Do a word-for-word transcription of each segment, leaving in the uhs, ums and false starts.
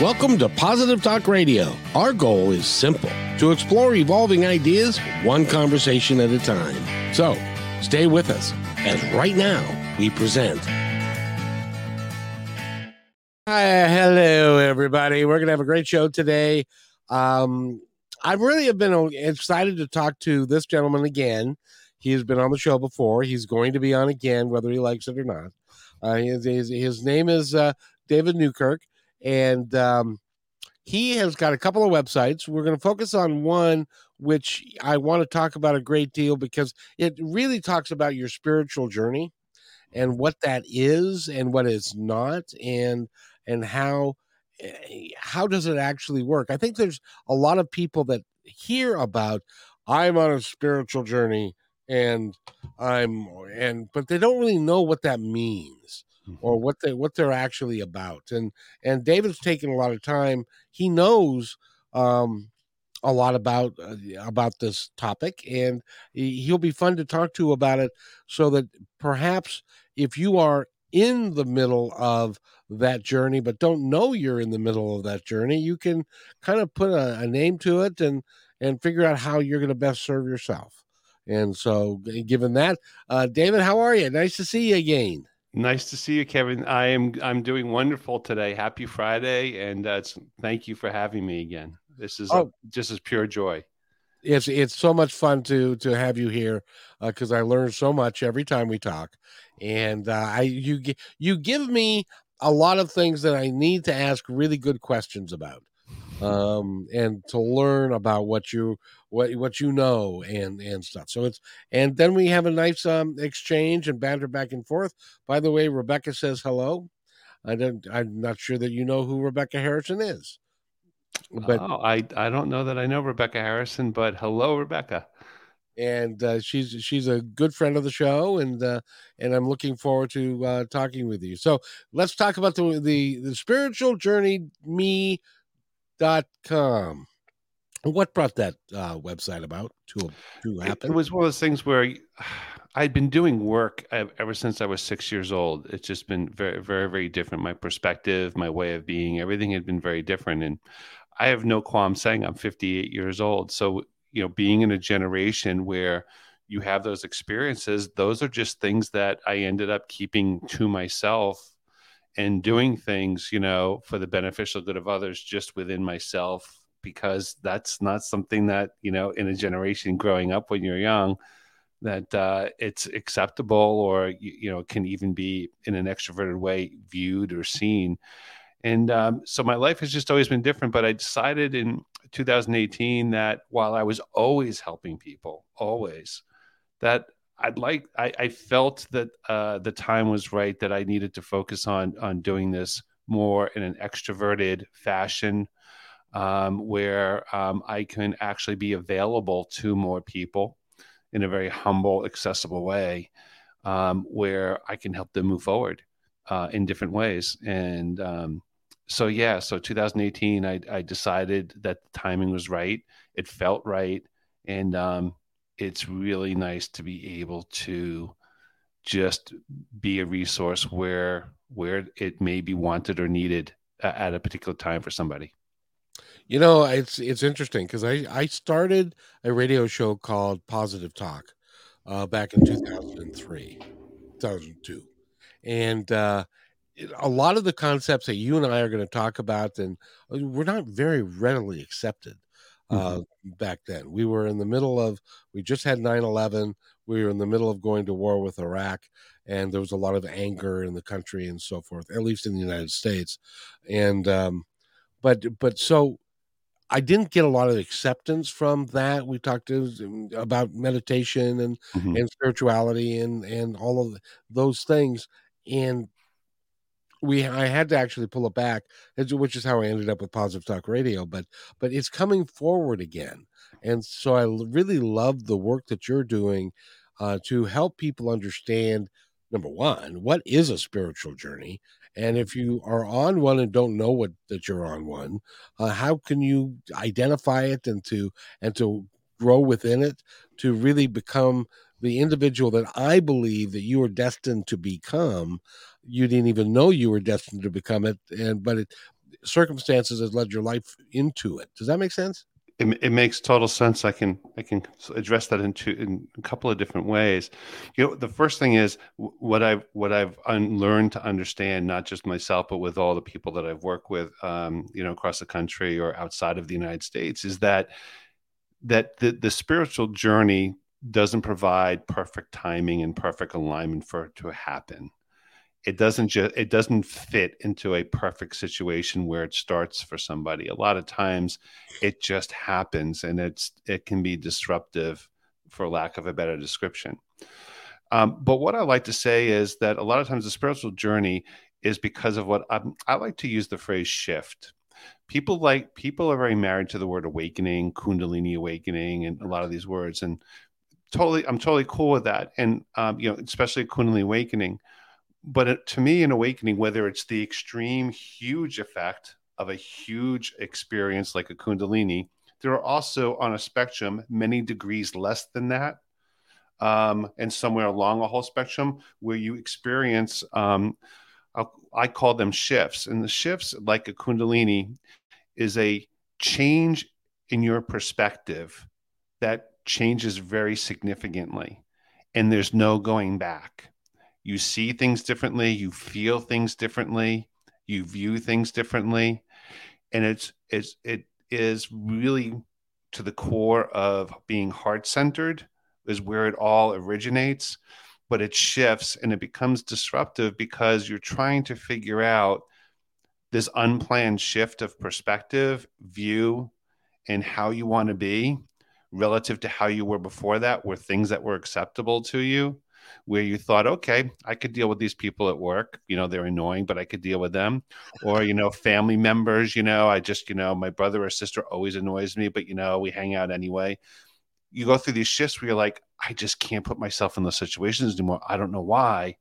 Welcome to Positive Talk Radio. Our goal is simple, to explore evolving ideas one conversation at a time. So, stay with us, as right now, we present... Hi, hello, everybody. We're going to have a great show today. Um, I really have been excited to talk to this gentleman again. He has been on the show before. He's going to be on again, whether he likes it or not. Uh, his, his, his name is uh, David Newkirk. And um, he has got a couple of websites. We're going to focus on one, which I want to talk about a great deal because it really talks about your spiritual journey and what that is and what it's not, and and how how does it actually work. I think there's a lot of people that hear about, I'm on a spiritual journey, and I'm and but they don't really know what that means. Or what they what they're actually about, and and David's taken a lot of time. He knows um, a lot about uh, about this topic, and he'll be fun to talk to about it. So that perhaps if you are in the middle of that journey, but don't know you're in the middle of that journey, you can kind of put a, a name to it and and figure out how you're going to best serve yourself. And so, given that, uh, David, how are you? Nice to see you again. Nice to see you, Kevin. I am I'm doing wonderful today. Happy Friday, and uh, thank you for having me again. This is oh, a, just as pure joy. It's it's so much fun to to have you here because uh, I learn so much every time we talk, and uh, I you you give me a lot of things that I need to ask really good questions about, um, and to learn about what you what what you know and and stuff. So it's and then we have a nice um, exchange and banter back and forth. By the way, Rebecca says hello. I don't. I'm not sure that you know who Rebecca Harrison is. But oh, I I don't know that I know Rebecca Harrison. But hello, Rebecca. And uh, she's she's a good friend of the show, and uh, and I'm looking forward to uh, talking with you. So let's talk about the the, the spiritual journey me dot com. What brought that uh, website about to, to happen? It was one of those things where I'd been doing work ever since I was six years old. It's just been very, very, very different. My perspective, my way of being, everything had been very different. And I have no qualm saying I'm fifty-eight years old. So, you know, being in a generation where you have those experiences, those are just things that I ended up keeping to myself and doing things, you know, for the beneficial good of others just within myself. Because that's not something that, you know, in a generation growing up when you're young, that uh, it's acceptable or, you, you know, can even be in an extroverted way viewed or seen. And um, so my life has just always been different. But I decided in two thousand eighteen that while I was always helping people, always, that I'd like, I, I felt that uh, the time was right, that I needed to focus on on doing this more in an extroverted fashion. Um, where um, I can actually be available to more people in a very humble, accessible way, um, where I can help them move forward uh, in different ways. And um, so, yeah, so two thousand eighteen, I, I decided that the timing was right. It felt right. And um, it's really nice to be able to just be a resource where where it may be wanted or needed at a particular time for somebody. You know, it's it's interesting because I, I started a radio show called Positive Talk uh, back in two thousand three, two thousand two. And uh, it, a lot of the concepts that you and I are going to talk about, and we're not very readily accepted uh, mm-hmm. back then. We were in the middle of, we just had nine eleven. We were in the middle of going to war with Iraq. And there was a lot of anger in the country and so forth, at least in the United States. And, um, but, but so... I didn't get a lot of acceptance from that. We talked to, about meditation and, mm-hmm. and spirituality and, and all of those things. And we, I had to actually pull it back, which is how I ended up with Positive Talk Radio, but, but it's coming forward again. And so I really love the work that you're doing uh, to help people understand, number one, what is a spiritual journey? And if you are on one and don't know what that you're on one, uh, how can you identify it and to and to grow within it to really become the individual that I believe that you are destined to become? You didn't even know you were destined to become it, and but it, circumstances has led your life into it. Does that make sense? It, it makes total sense. I can I can address that in, two, in a couple of different ways. You know, the first thing is what I've what I've un- learned to understand, not just myself, but with all the people that I've worked with, um, you know, across the country or outside of the United States, is that that the, the spiritual journey doesn't provide perfect timing and perfect alignment for it to happen. It doesn't just it doesn't fit into a perfect situation where it starts for somebody. A lot of times it just happens, and it's it can be disruptive, for lack of a better description. Um, but what I like to say is that a lot of times the spiritual journey is because of what I'm, I like to use the phrase shift. People like people are very married to the word awakening, kundalini awakening, and a lot of these words. And totally, I'm totally cool with that. And um, you know, especially kundalini awakening. But to me, an awakening, whether it's the extreme huge effect of a huge experience like a kundalini, there are also on a spectrum many degrees less than that, um, and somewhere along a whole spectrum where you experience, um, I call them shifts. And the shifts, like a kundalini, is a change in your perspective that changes very significantly, and there's no going back. You see things differently, you feel things differently, you view things differently. And it's, it's it is really to the core of being heart-centered is where it all originates, but it shifts and it becomes disruptive because you're trying to figure out this unplanned shift of perspective, view, and how you want to be relative to how you were before that, were things that were acceptable to you, where you thought, okay, I could deal with these people at work. You know, they're annoying, but I could deal with them. Or, you know, family members, you know, I just, you know, my brother or sister always annoys me, but, you know, we hang out anyway. You go through these shifts where you're like, I just can't put myself in those situations anymore. I don't know why.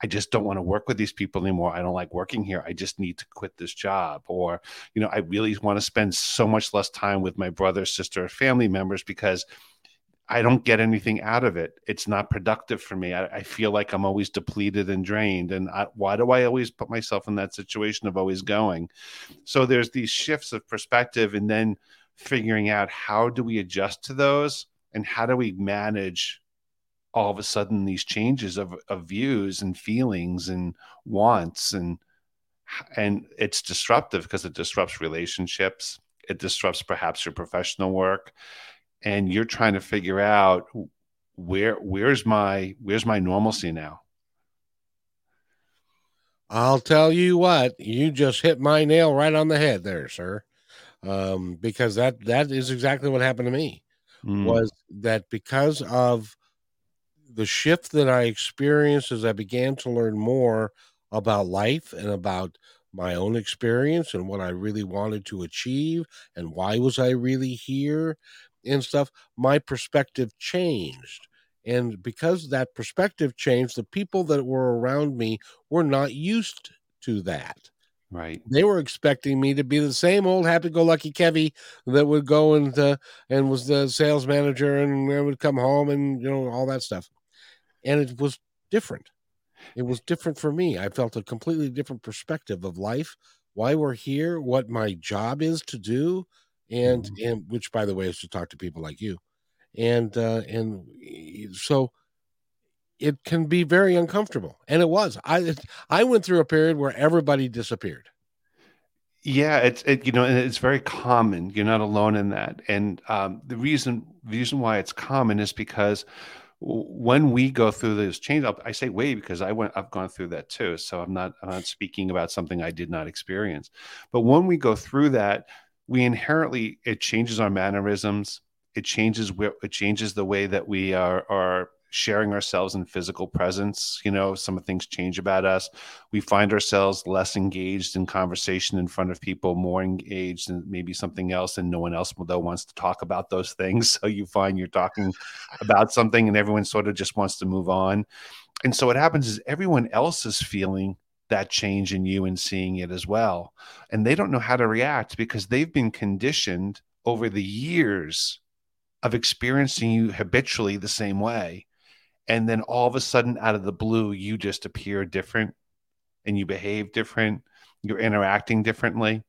I just don't want to work with these people anymore. I don't like working here. I just need to quit this job. Or, you know, I really want to spend so much less time with my brother, sister, or family members because I don't get anything out of it. It's not productive for me. I, I feel like I'm always depleted and drained. And I, why do I always put myself in that situation of always going? So there's these shifts of perspective, and then figuring out how do we adjust to those, and how do we manage all of a sudden these changes of, of views and feelings and wants, and and it's disruptive because it disrupts relationships. It disrupts perhaps your professional work. And you're trying to figure out where where's my where's my normalcy now. I'll tell you what, you just hit my nail right on the head there, sir, um, because that that is exactly what happened to me. Mm. Was that because of the shift that I experienced as I began to learn more about life and about my own experience and what I really wanted to achieve and why was I really here and stuff, my perspective changed. And because that perspective changed, the people that were around me were not used to that. Right. They were expecting me to be the same old happy-go-lucky Kevy that would go and uh, and was the sales manager and would come home and, you know, all that stuff. And it was different. It was different for me. I felt a completely different perspective of life, why we're here, what my job is to do. And, and which, by the way, is to talk to people like you. And, uh, and so it can be very uncomfortable. And it was, I, I went through a period where everybody disappeared. Yeah. It's, it, you know, and it's very common. You're not alone in that. And, um, the reason, reason why it's common is because when we go through this change, I say way because I went, I've gone through that too. So I'm not, I'm not speaking about something I did not experience, but when we go through that, we inherently, it changes our mannerisms. It changes where it changes the way that we are, are sharing ourselves in physical presence. You know, some of things change about us. We find ourselves less engaged in conversation in front of people, more engaged in maybe something else, and no one else though wants to talk about those things. So you find you're talking about something and everyone sort of just wants to move on. And so what happens is everyone else is feeling that change in you and seeing it as well. And they don't know how to react because they've been conditioned over the years of experiencing you habitually the same way. And then all of a sudden, out of the blue, you just appear different and you behave different. You're interacting differently.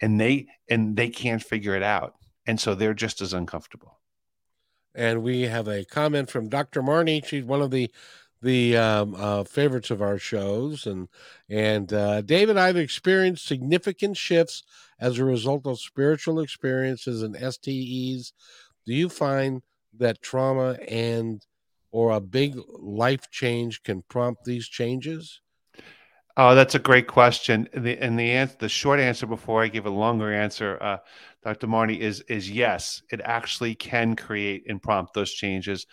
and they and they can't figure it out. And so they're just as uncomfortable. And we have a comment from Doctor Marnie. She's one of the the um, uh, favorites of our shows. And and uh, David, I've experienced significant shifts as a result of spiritual experiences and S T Es. Do you find that trauma and or a big life change can prompt these changes? Oh, that's a great question. The, and the answer, the short answer before I give a longer answer, uh, Doctor Marnie, is is yes, it actually can create and prompt those changes.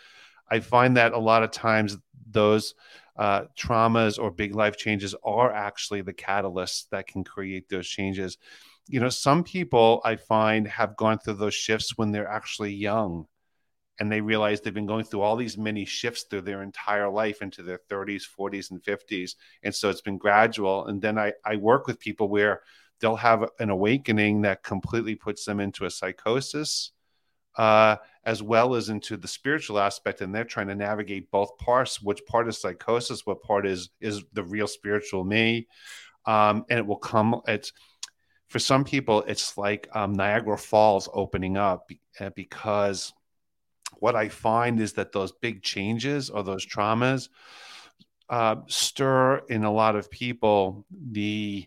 I find that a lot of times those uh, traumas or big life changes are actually the catalysts that can create those changes. You know, some people I find have gone through those shifts when they're actually young, and they realize they've been going through all these many shifts through their entire life into their thirties, forties, and fifties. And so it's been gradual. And then I, I work with people where they'll have an awakening that completely puts them into a psychosis, uh, as well as into the spiritual aspect. And they're trying to navigate both parts, which part is psychosis, what part is, is the real spiritual me. Um, and it will come, it's, for some people, it's like um, Niagara Falls opening up, because what I find is that those big changes or those traumas uh, stir in a lot of people the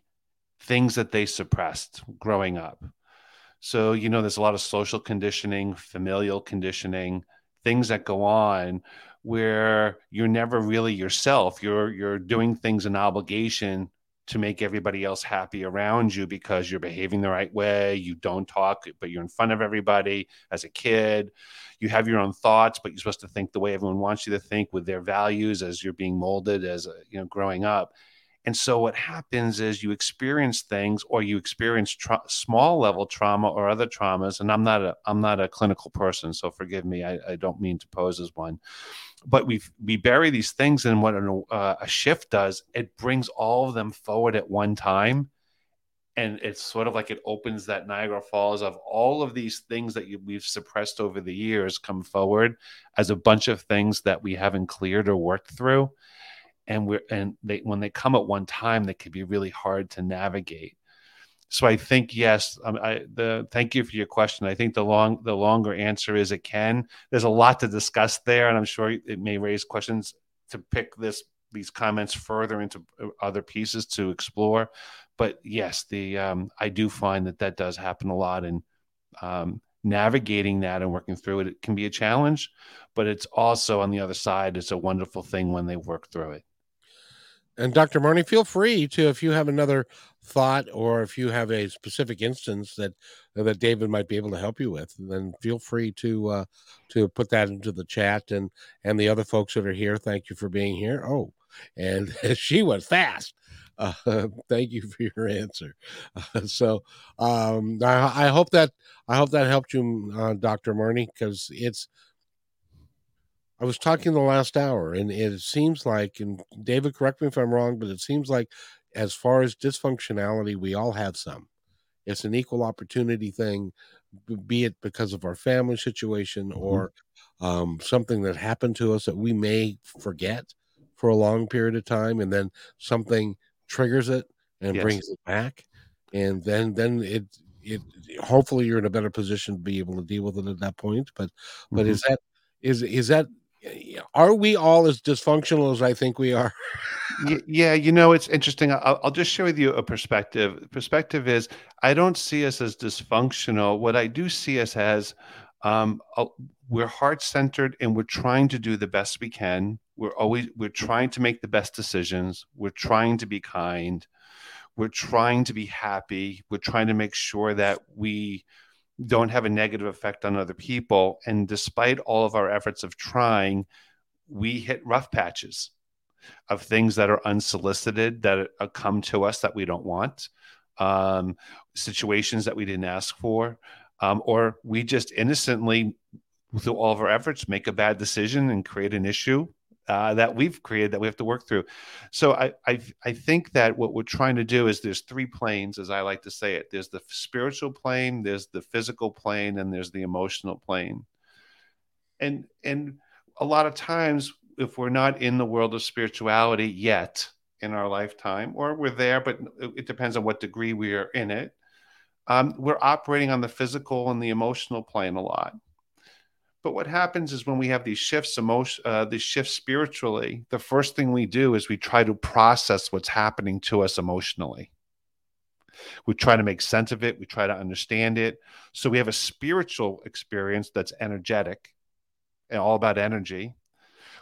things that they suppressed growing up. So, you know, there's a lot of social conditioning, familial conditioning, things that go on where you're never really yourself. You're you're doing things in obligation to make everybody else happy around you because you're behaving the right way. You don't talk, but you're in front of everybody. As a kid, you have your own thoughts, but you're supposed to think the way everyone wants you to think with their values as you're being molded as, you know, growing up. And so what happens is you experience things, or you experience tra- small level trauma or other traumas. And I'm not a, I'm not a clinical person, so forgive me. I, I don't mean to pose as one, but we we bury these things. And what an, uh, a shift does, it brings all of them forward at one time. And it's sort of like it opens that Niagara Falls of all of these things that you, we've suppressed over the years come forward as a bunch of things that we haven't cleared or worked through. And we're and they when they come at one time, they can be really hard to navigate. So I think yes. Um, I the thank you for your question. I think the long the longer answer is it can. There's a lot to discuss there, and I'm sure it may raise questions to pick this these comments further into other pieces to explore. But yes, the um, I do find that that does happen a lot, and um, navigating that and working through it, it can be a challenge. But it's also on the other side, it's a wonderful thing when they work through it. And Doctor Marnie, feel free to, if you have another thought or if you have a specific instance that that David might be able to help you with, then feel free to uh, to put that into the chat. And and the other folks that are here, thank you for being here. Oh, and she went fast. Uh, thank you for your answer. Uh, so um, I, I hope that I hope that helped you, uh, Doctor Marnie, because it's. I was talking the last hour, and it seems like, and David, correct me if I'm wrong, but it seems like as far as dysfunctionality, we all have some. It's an equal opportunity thing, be it because of our family situation or um, something that happened to us that we may forget for a long period of time, and then something triggers it and yes. brings it back. And then, then it, it, hopefully you're in a better position to be able to deal with it at that point. But, mm-hmm. but is that, is, is that, are we all as dysfunctional as I think we are? Yeah, you know, it's interesting. I'll, I'll just share with you a perspective. Perspective is I don't see us as dysfunctional. What I do see us as, um, we're heart-centered and we're trying to do the best we can. We're always we're trying to make the best decisions. We're trying to be kind. We're trying to be happy. We're trying to make sure that we don't have a negative effect on other people. And despite all of our efforts of trying, we hit rough patches of things that are unsolicited, that come to us that we don't want, um, situations that we didn't ask for, um, or we just innocently, through all of our efforts, make a bad decision and create an issue uh, that we've created that we have to work through. So I, I I think that what we're trying to do is there's three planes, as I like to say it. There's the spiritual plane, there's the physical plane, and there's the emotional plane. And and a lot of times, if we're not in the world of spirituality yet in our lifetime, or we're there, but it depends on what degree we are in it, um, we're operating on the physical and the emotional plane a lot. But what happens is when we have these shifts, emotion, uh, these shifts spiritually, the first thing we do is we try to process what's happening to us emotionally. We try to make sense of it. We try to understand it. So we have a spiritual experience that's energetic and all about energy.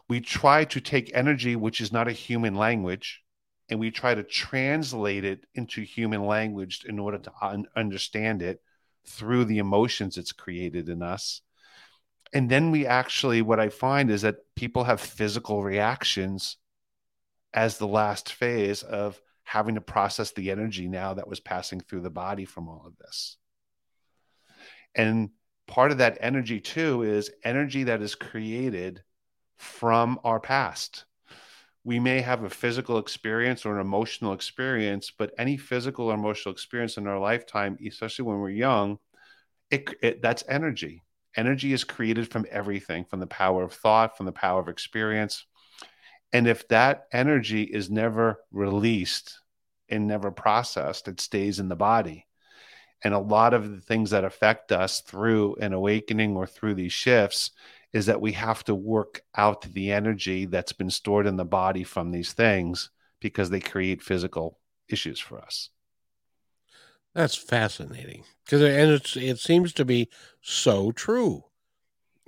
We try to take energy, which is not a human language, and we try to translate it into human language in order to un- understand it through the emotions it's created in us. And then we actually, what I find is that people have physical reactions as the last phase of having to process the energy now that was passing through the body from all of this. And part of that energy too is energy that is created from our past. We may have a physical experience or an emotional experience, but any physical or emotional experience in our lifetime, especially when we're young, it, it that's energy. Energy is created from everything, from the power of thought, from the power of experience. And if that energy is never released and never processed, it stays in the body. And a lot of the things that affect us through an awakening or through these shifts is that we have to work out the energy that's been stored in the body from these things because they create physical issues for us. That's fascinating, because and it's, it seems to be so true.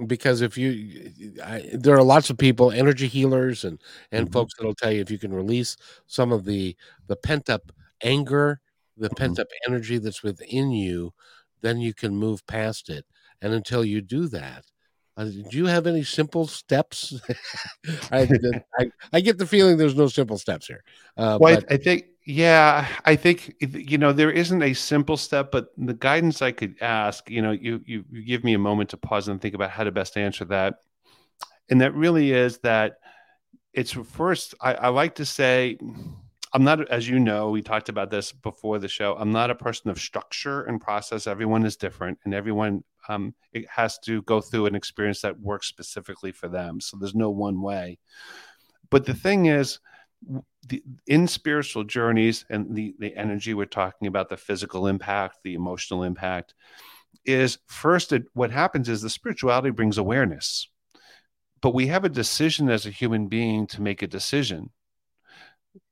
Because if you, I, there are lots of people, energy healers and and mm-hmm. folks that'll tell you if you can release some of the the pent up anger, the mm-hmm. pent up energy that's within you, then you can move past it. And until you do that, uh, do you have any simple steps? I, I I get the feeling there's no simple steps here. Uh, well, but- I, I think. Yeah, I think, you know, there isn't a simple step, but the guidance I could ask, you know, you, you you give me a moment to pause and think about how to best answer that. And that really is that it's first, I, I like to say, I'm not, as you know, we talked about this before the show, I'm not a person of structure and process. Everyone is different, and everyone um, it has to go through an experience that works specifically for them. So there's no one way. But the thing is, The, in spiritual journeys and the, the energy we're talking about, the physical impact, the emotional impact, is first it, what happens is the spirituality brings awareness. But we have a decision as a human being to make a decision.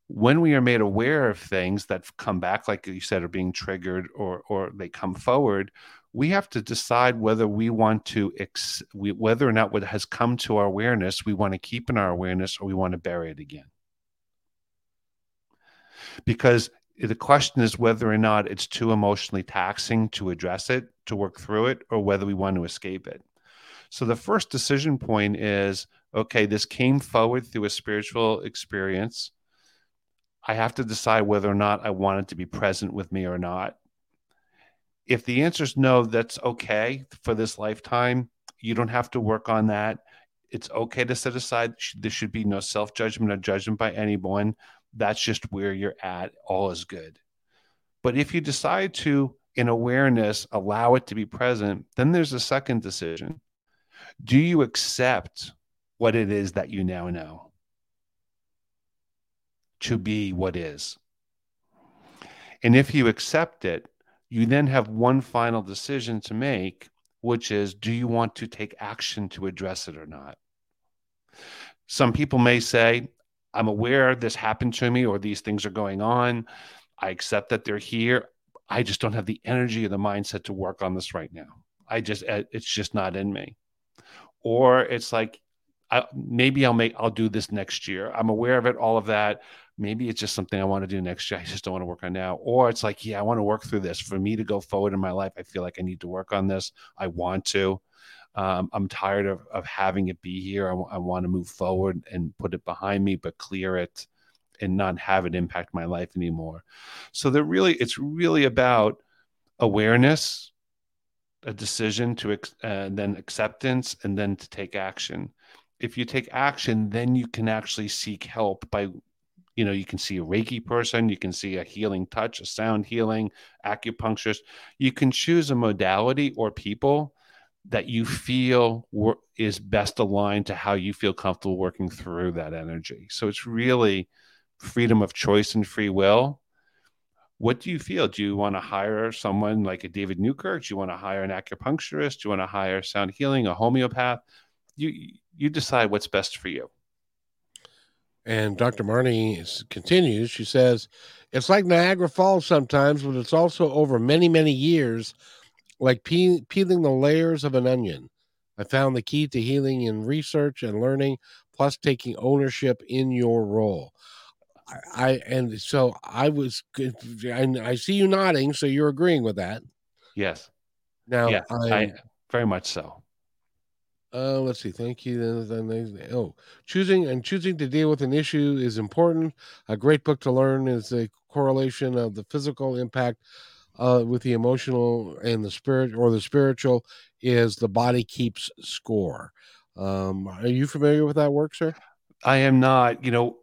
When we are made aware of things that come back, like you said, are being triggered or or they come forward, we have to decide whether we want to, ex- we, whether or not what has come to our awareness, we want to keep in our awareness or we want to bury it again. Because the question is whether or not it's too emotionally taxing to address it, to work through it, or whether we want to escape it. So the first decision point is, okay, this came forward through a spiritual experience. I have to decide whether or not I want it to be present with me or not. If the answer is no, that's okay for this lifetime. You don't have to work on that. It's okay to set aside. There should be no self-judgment or judgment by anyone. That's just where you're at. All is good. But if you decide to, in awareness, allow it to be present, then there's a second decision. Do you accept what it is that you now know to be what is? And if you accept it, you then have one final decision to make, which is, do you want to take action to address it or not? Some people may say, I'm aware this happened to me or these things are going on. I accept that they're here. I just don't have the energy or the mindset to work on this right now. I just, it's just not in me. Or it's like, I, maybe I'll make, I'll do this next year. I'm aware of it, all of that. Maybe it's just something I want to do next year. I just don't want to work on now. Or it's like, yeah, I want to work through this. For me to go forward in my life, I feel like I need to work on this. I want to. Um, I'm tired of, of having it be here. I, w- I want to move forward and put it behind me, but clear it and not have it impact my life anymore. So they're really, it's really about awareness, a decision to, ex- uh, then acceptance, and then to take action. If you take action, then you can actually seek help by, you know, you can see a Reiki person, you can see a healing touch, a sound healing, acupuncturist. You can choose a modality or people that you feel wor- is best aligned to how you feel comfortable working through that energy. So it's really freedom of choice and free will what do you feel? Do you want to hire someone like a David Newkirk? Do you want to hire an acupuncturist? Do you want to hire sound healing, a homeopath? You you decide what's best for you. And Doctor Marnie is, continues. She says, it's like Niagara Falls sometimes, but it's also over many, many years, like pe- peeling the layers of an onion. I found the key to healing in research and learning, plus taking ownership in your role. I and so I was good. And I see you nodding, so you're agreeing with that. Yes. Now, yeah, I, I very much so. Uh, let's see. Thank you. Oh, choosing and choosing to deal with an issue is important. A great book to learn is the correlation of the physical impact uh, with the emotional and the spirit, or the spiritual, is The Body Keeps Score. Um, are you familiar with that work, sir? I am not. You know.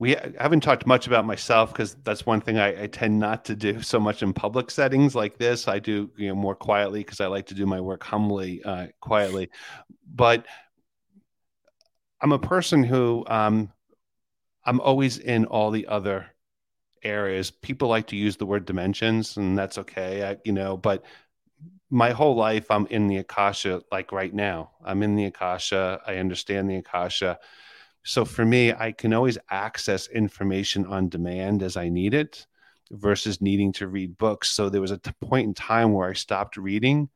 We I haven't talked much about myself because that's one thing I, I tend not to do so much in public settings like this. I do, you know, more quietly because I like to do my work humbly, uh, quietly. But I'm a person who um, I'm always in all the other areas. People like to use the word dimensions, and that's okay, I, you know. But my whole life, I'm in the Akasha. Like right now, I'm in the Akasha. I understand the Akasha. So for me, I can always access information on demand as I need it versus needing to read books. So there was a t- point in time where I stopped reading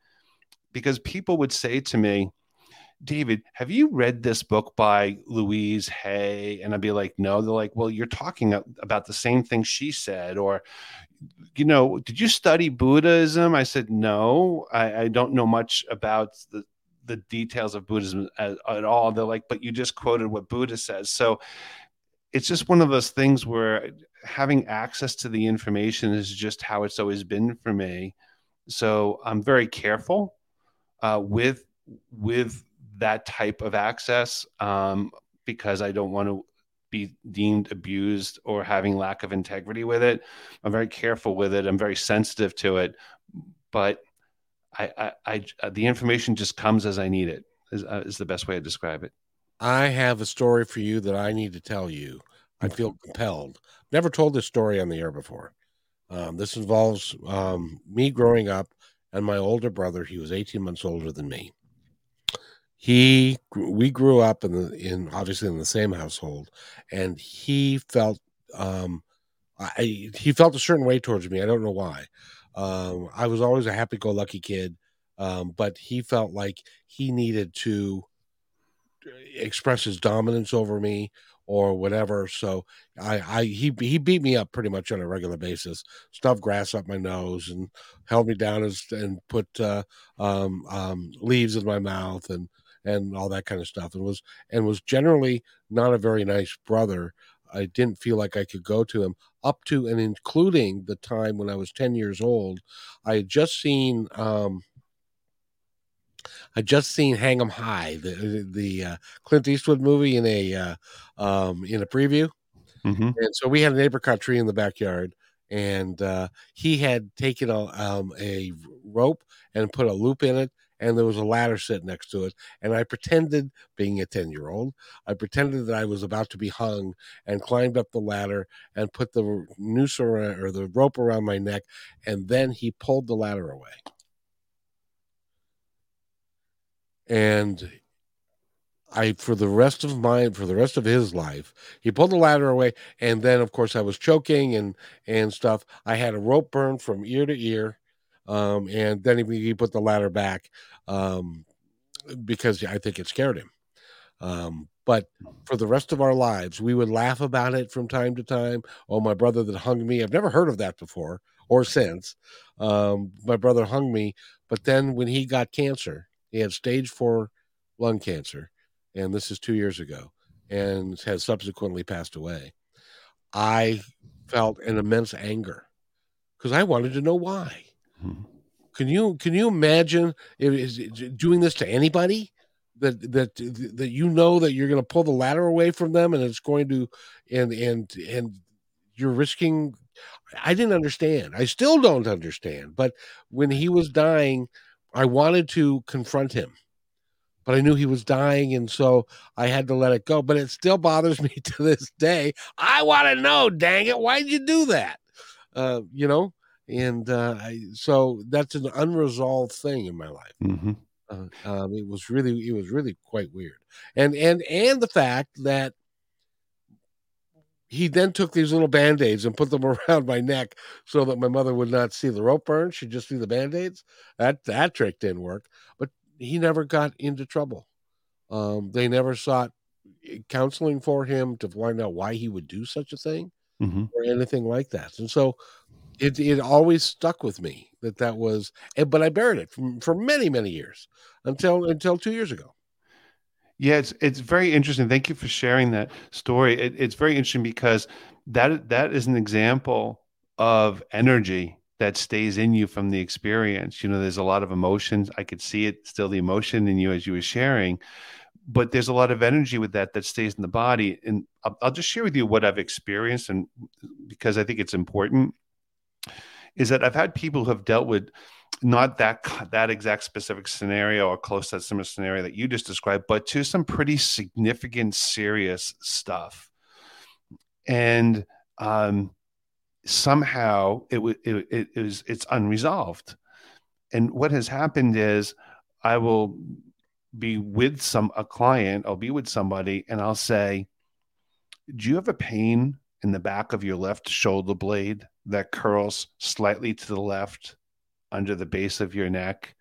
because people would say to me, David, have you read this book by Louise Hay? And I'd be like, no. They're like, well, you're talking about the same thing she said. Or, you know, did you study Buddhism? I said, no, I, I don't know much about the the details of Buddhism at, at all. They're like, but you just quoted what Buddha says. So it's just one of those things where having access to the information is just how it's always been for me. So I'm very careful uh, with, with that type of access um, because I don't want to be deemed abused or having lack of integrity with it. I'm very careful with it. I'm very sensitive to it, but I, I, I, the information just comes as I need it is, uh, is the best way to describe it. I have a story for you that I need to tell you. I feel compelled. Never told this story on the air before. Um, this involves um, me growing up and my older brother. He was eighteen months older than me. He, we grew up in the, in obviously in the same household, and he felt, um, I, he felt a certain way towards me. I don't know why. Um, I was always a happy-go-lucky kid, um, but he felt like he needed to express his dominance over me or whatever. So I, I he he beat me up pretty much on a regular basis, stuffed grass up my nose and held me down as, and put uh, um, um, leaves in my mouth and, and all that kind of stuff. And was and was generally not a very nice brother. I didn't feel like I could go to him up to and including the time when I was ten years old. I had just seen, um, I just seen Hang 'Em High, the the uh, Clint Eastwood movie in a uh, um, in a preview, mm-hmm. And so we had an apricot tree in the backyard, and uh, he had taken a um, a rope and put a loop in it. And there was a ladder set next to it. And I pretended, being a ten-year-old, I pretended that I was about to be hung and climbed up the ladder and put the noose around, or the rope around my neck. And then he pulled the ladder away. And I, for the rest of my, for the rest of his life, he pulled the ladder away. And then, of course, I was choking and, and stuff. I had a rope burn from ear to ear. Um, and then he, he put the ladder back um, because I think it scared him. Um, but for the rest of our lives, we would laugh about it from time to time. Oh, my brother that hung me. I've never heard of that before or since. Um, my brother hung me. But then when he got cancer, he had stage four lung cancer. And this is two years ago and has subsequently passed away. I felt an immense anger because I wanted to know why. Can you can you imagine it is doing this to anybody that that that you know that you're going to pull the ladder away from them and it's going to and and and you're risking? I didn't understand. I still don't understand. But when he was dying, I wanted to confront him, but I knew he was dying, and so I had to let it go. But it still bothers me to this day. I want to know. Dang it! Why did you do that? uh, you know, and uh, I, so that's an unresolved thing in my life. Mm-hmm. Uh, um, it was really, it was really quite weird. And, and, and the fact that he then took these little Band-Aids and put them around my neck so that my mother would not see the rope burn. She'd just see the Band-Aids. That, that trick didn't work, but he never got into trouble. Um, they never sought counseling for him to find out why he would do such a thing mm-hmm. or anything like that. And so it, it always stuck with me that that was, but I buried it from, for many, many years until, until two years ago. Yeah. It's, it's very interesting. Thank you for sharing that story. It, it's very interesting because that, that is an example of energy that stays in you from the experience. You know, there's a lot of emotions. I could see it still, the emotion in you as you were sharing, but there's a lot of energy with that that stays in the body. And I'll, I'll just share with you what I've experienced, and because I think it's important, is that I've had people who have dealt with not that that exact specific scenario or close to that similar scenario that you just described, but to some pretty significant, serious stuff. And um, somehow it, w- it, it, it was, it's unresolved. And what has happened is I will be with some a client, I'll be with somebody, and I'll say, do you have a pain in the back of your left shoulder blade that curls slightly to the left under the base of your neck,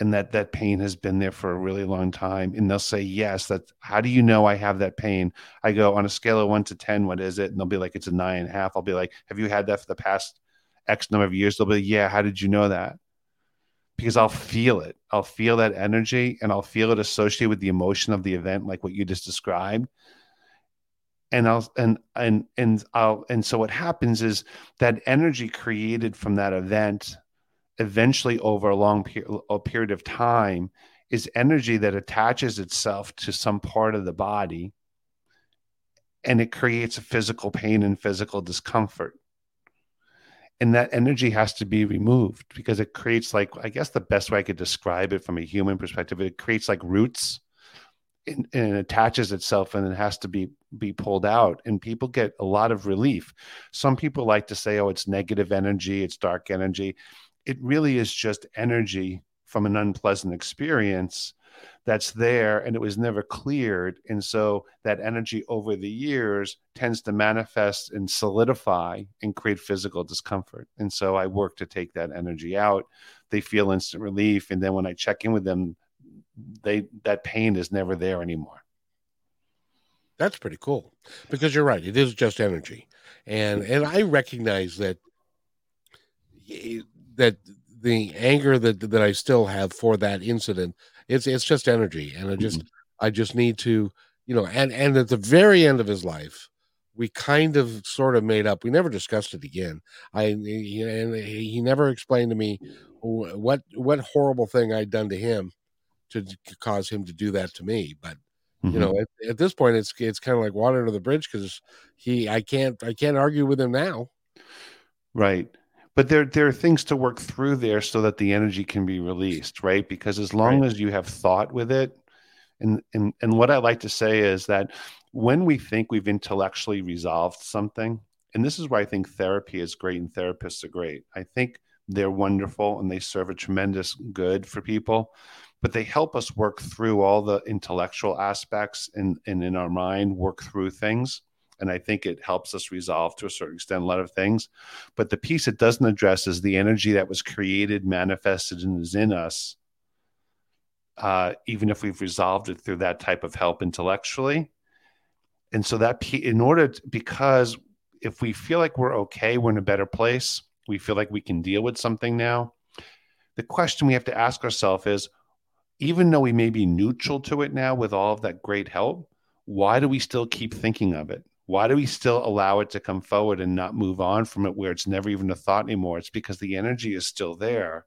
and that that pain has been there for a really long time? And they'll say, yes. That's, how do you know I have that pain? I go, on a scale of one to ten, what is it? And they'll be like, it's a nine and a half. I'll be like, have you had that for the past X number of years? They'll be like, yeah, how did you know that? Because I'll feel it. I'll feel that energy, and I'll feel it associated with the emotion of the event, like what you just described. And I'll, and, and, and I'll, and so what happens is that energy created from that event eventually over a long per- a period of time is energy that attaches itself to some part of the body, and it creates a physical pain and physical discomfort. And that energy has to be removed because it creates, like, I guess the best way I could describe it from a human perspective, it creates like roots. And, and it attaches itself, and it has to be be pulled out, and people get a lot of relief. Some people like to say, oh, it's negative energy, it's dark energy. It really is just energy from an unpleasant experience that's there, and it was never cleared. And so that energy over the years tends to manifest and solidify and create physical discomfort. And so I work to take that energy out. They feel instant relief. And then when I check in with them, they that pain is never there anymore. That's pretty cool, because you're right, it is just energy. And and I recognize that that the anger that that I still have for that incident, it's it's just energy. And I just mm-hmm. I just need to, you know, and and at the very end of his life, we kind of sort of made up. We never discussed it again. I and he never explained to me what what horrible thing I'd done to him to cause him to do that to me. But mm-hmm. you know, at, at this point, it's it's kind of like water under the bridge, because he I can't I can't argue with him now, right? But there there are things to work through there so that the energy can be released, right? Because as long right. as you have thought with it, and and and what I like to say is that when we think we've intellectually resolved something, and this is why I think therapy is great and therapists are great. I think they're wonderful and they serve a tremendous good for people. But they help us work through all the intellectual aspects and, and in our mind work through things. And I think it helps us resolve to a certain extent a lot of things. But the piece it doesn't address is the energy that was created, manifested, and is in us, uh, even if we've resolved it through that type of help intellectually. And so that in order to, because if we feel like we're okay, we're in a better place, we feel like we can deal with something now, the question we have to ask ourselves is, even though we may be neutral to it now with all of that great help, why do we still keep thinking of it? Why do we still allow it to come forward and not move on from it, where it's never even a thought anymore? It's because the energy is still there,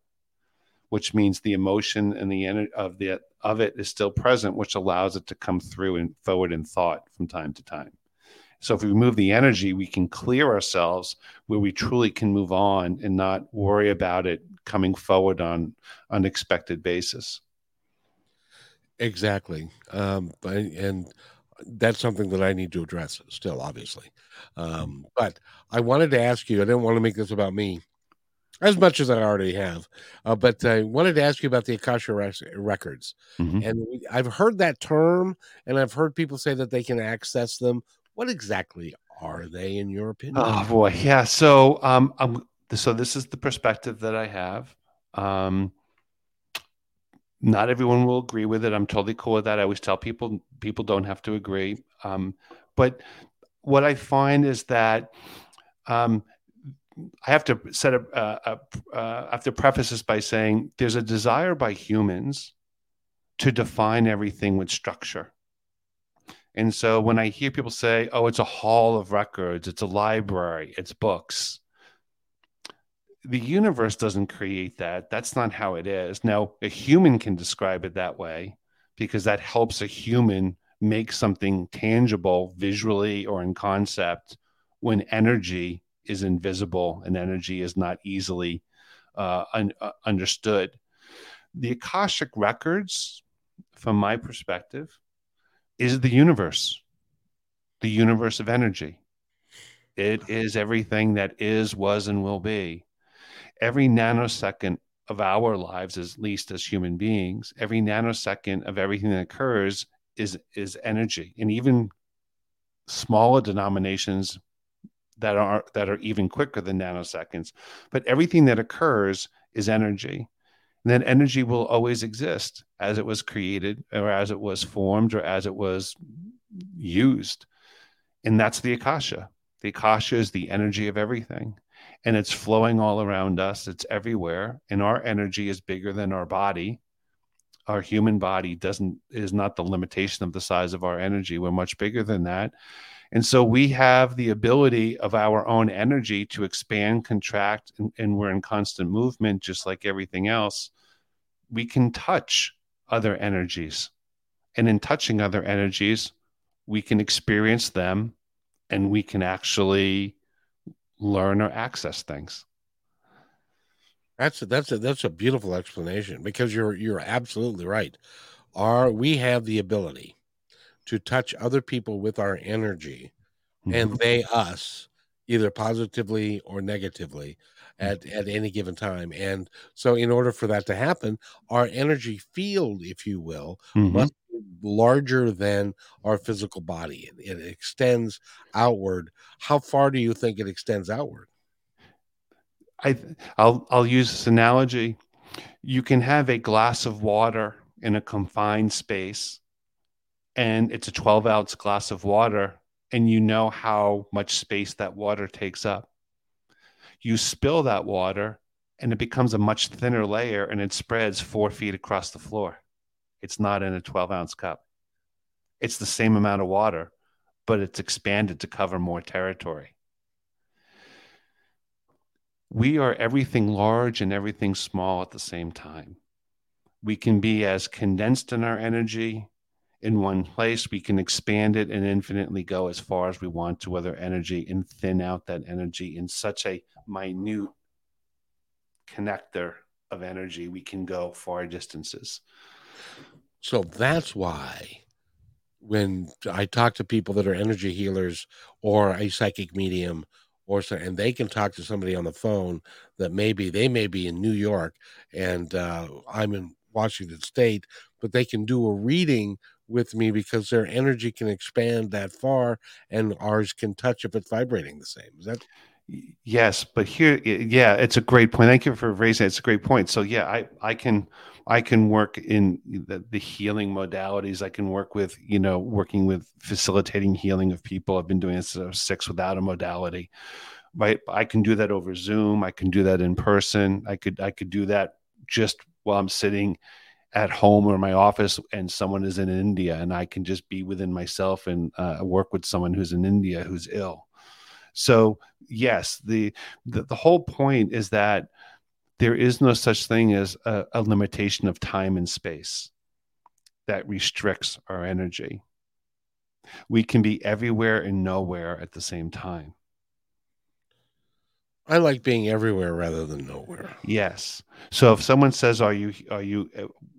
which means the emotion and the energy of the of it is still present, which allows it to come through and forward in thought from time to time. So if we remove the energy, we can clear ourselves where we truly can move on and not worry about it coming forward on an unexpected basis. Exactly. Um, and that's something that I need to address still, obviously. Um, but I wanted to ask you, I didn't want to make this about me as much as I already have, uh, but I wanted to ask you about the Akashic Records. Mm-hmm. And we, I've heard that term, and I've heard people say that they can access them. What exactly are they, in your opinion? Oh, boy. Yeah. So, um, I'm, so this is the perspective that I have. Um, not everyone will agree with it. I'm totally cool with that. I always tell people, people don't have to agree. Um, but what I find is that um, I have to set up, uh, uh, uh, I have to preface this by saying there's a desire by humans to define everything with structure. And so when I hear people say, oh, it's a hall of records, it's a library, it's books, the universe doesn't create that. That's not how it is. Now, a human can describe it that way because that helps a human make something tangible visually or in concept when energy is invisible and energy is not easily uh, un- uh, understood. The Akashic Records, from my perspective, is the universe, the universe of energy. It is everything that is, was, and will be. Every nanosecond of our lives, at least as human beings, every nanosecond of everything that occurs is is energy. And even smaller denominations that are that are even quicker than nanoseconds. But everything that occurs is energy. And that energy will always exist as it was created or as it was formed or as it was used. And that's the Akasha. The Akasha is the energy of everything. And it's flowing all around us. It's everywhere. And our energy is bigger than our body. Our human body doesn't is not the limitation of the size of our energy. We're much bigger than that. And so we have the ability of our own energy to expand, contract, and, and we're in constant movement, just like everything else. We can touch other energies. And in touching other energies, we can experience them and we can actually learn or access things. That's a, that's a, that's a beautiful explanation, because you're you're absolutely right. Are we have the ability to touch other people with our energy, mm-hmm. and they us, either positively or negatively, at at any given time. And so, in order for that to happen, our energy field, if you will, mm-hmm. must be larger than our physical body. It, it extends outward. How far do you think it extends outward? I, I'll I'll use this analogy. You can have a glass of water in a confined space, and it's a twelve ounce glass of water, and you know how much space that water takes up. You spill that water, and it becomes a much thinner layer, and it spreads four feet across the floor. It's not in a twelve ounce cup. It's the same amount of water, but it's expanded to cover more territory. We are everything large and everything small at the same time. We can be as condensed in our energy in one place. We can expand it and infinitely go as far as we want to other energy and thin out that energy in such a minute connector of energy. We can go far distances. So that's why when I talk to people that are energy healers or a psychic medium, or so, and they can talk to somebody on the phone that maybe they may be in New York and uh, I'm in Washington State, but they can do a reading with me because their energy can expand that far and ours can touch if it's vibrating the same. Is that? Yes, but here, yeah, it's a great point. Thank you for raising it. It's a great point. So yeah, I, I can I can work in the, the healing modalities. I can work with, you know, working with facilitating healing of people. I've been doing this since I was six without a modality, right? I can do that over Zoom. I can do that in person. I could, I could do that just while I'm sitting at home or in my office and someone is in India and I can just be within myself and uh, work with someone who's in India, who's ill. So yes, the, the, the whole point is that there is no such thing as a, a limitation of time and space that restricts our energy. We can be everywhere and nowhere at the same time. I like being everywhere rather than nowhere. Yes. So if someone says, are you, are you,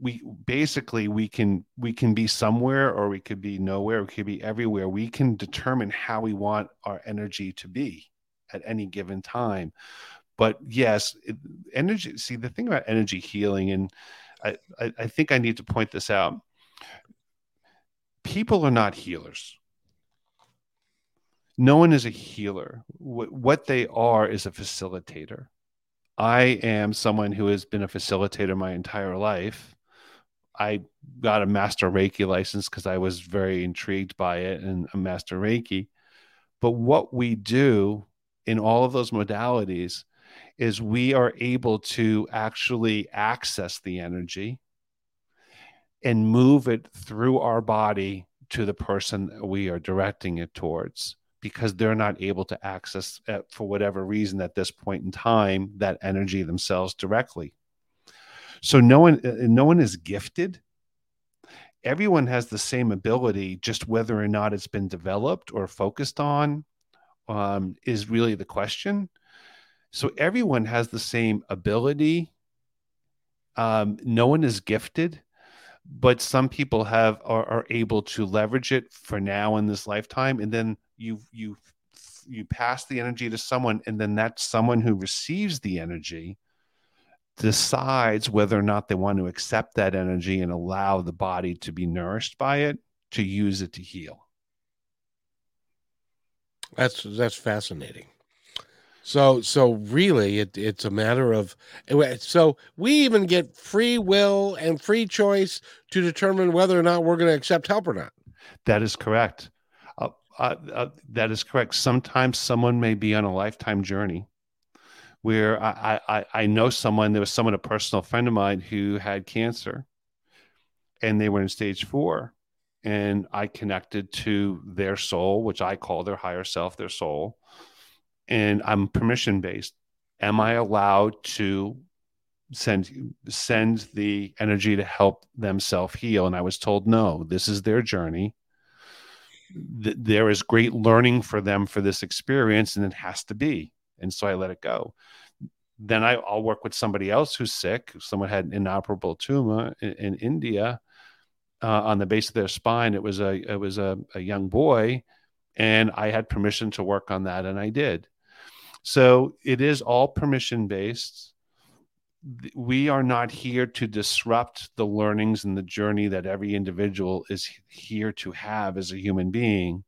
we basically, we can, we can be somewhere, or we could be nowhere. We could be everywhere. We can determine how we want our energy to be at any given time. But yes, it, energy, see the thing about energy healing, and I, I, I think I need to point this out. People are not healers. No one is a healer. What, what they are is a facilitator. I am someone who has been a facilitator my entire life. I got a master Reiki license because I was very intrigued by it, and a master Reiki. But what we do in all of those modalities is we are able to actually access the energy and move it through our body to the person that we are directing it towards, because they're not able to access, uh, for whatever reason at this point in time, that energy themselves directly. So no one, uh, no one is gifted. Everyone has the same ability, just whether or not it's been developed or focused on, um, is really the question. So everyone has the same ability. Um, no one is gifted. But some people have are, are able to leverage it for now in this lifetime, and then you you you pass the energy to someone, and then that someone who receives the energy decides whether or not they want to accept that energy and allow the body to be nourished by it, to use it to heal. That's that's fascinating. So so really, it, it's a matter of, so we even get free will and free choice to determine whether or not we're going to accept help or not. That is correct. Uh, uh, uh, that is correct. Sometimes someone may be on a lifetime journey where I, I, I know someone, there was someone, a personal friend of mine who had cancer, and they were in stage four, and I connected to their soul, which I call their higher self, their soul. And I'm permission-based. Am I allowed to send send the energy to help them self-heal? And I was told, no, this is their journey. Th- there is great learning for them for this experience, and it has to be. And so I let it go. Then I, I'll work with somebody else who's sick. Someone had an inoperable tumor in, in India uh, on the base of their spine. It was a, it was a, a young boy, and I had permission to work on that, and I did. So it is all permission-based. We are not here to disrupt the learnings and the journey that every individual is here to have as a human being.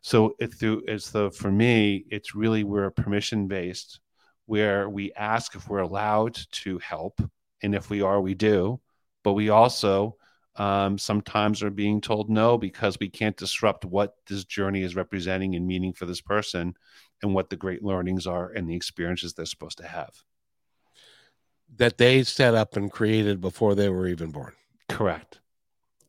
So it through, it's the, for me, it's really we're permission-based, where we ask if we're allowed to help, and if we are, we do. But we also um, sometimes are being told no, because we can't disrupt what this journey is representing and meaning for this person, and what the great learnings are and the experiences they're supposed to have, that they set up and created before they were even born. Correct.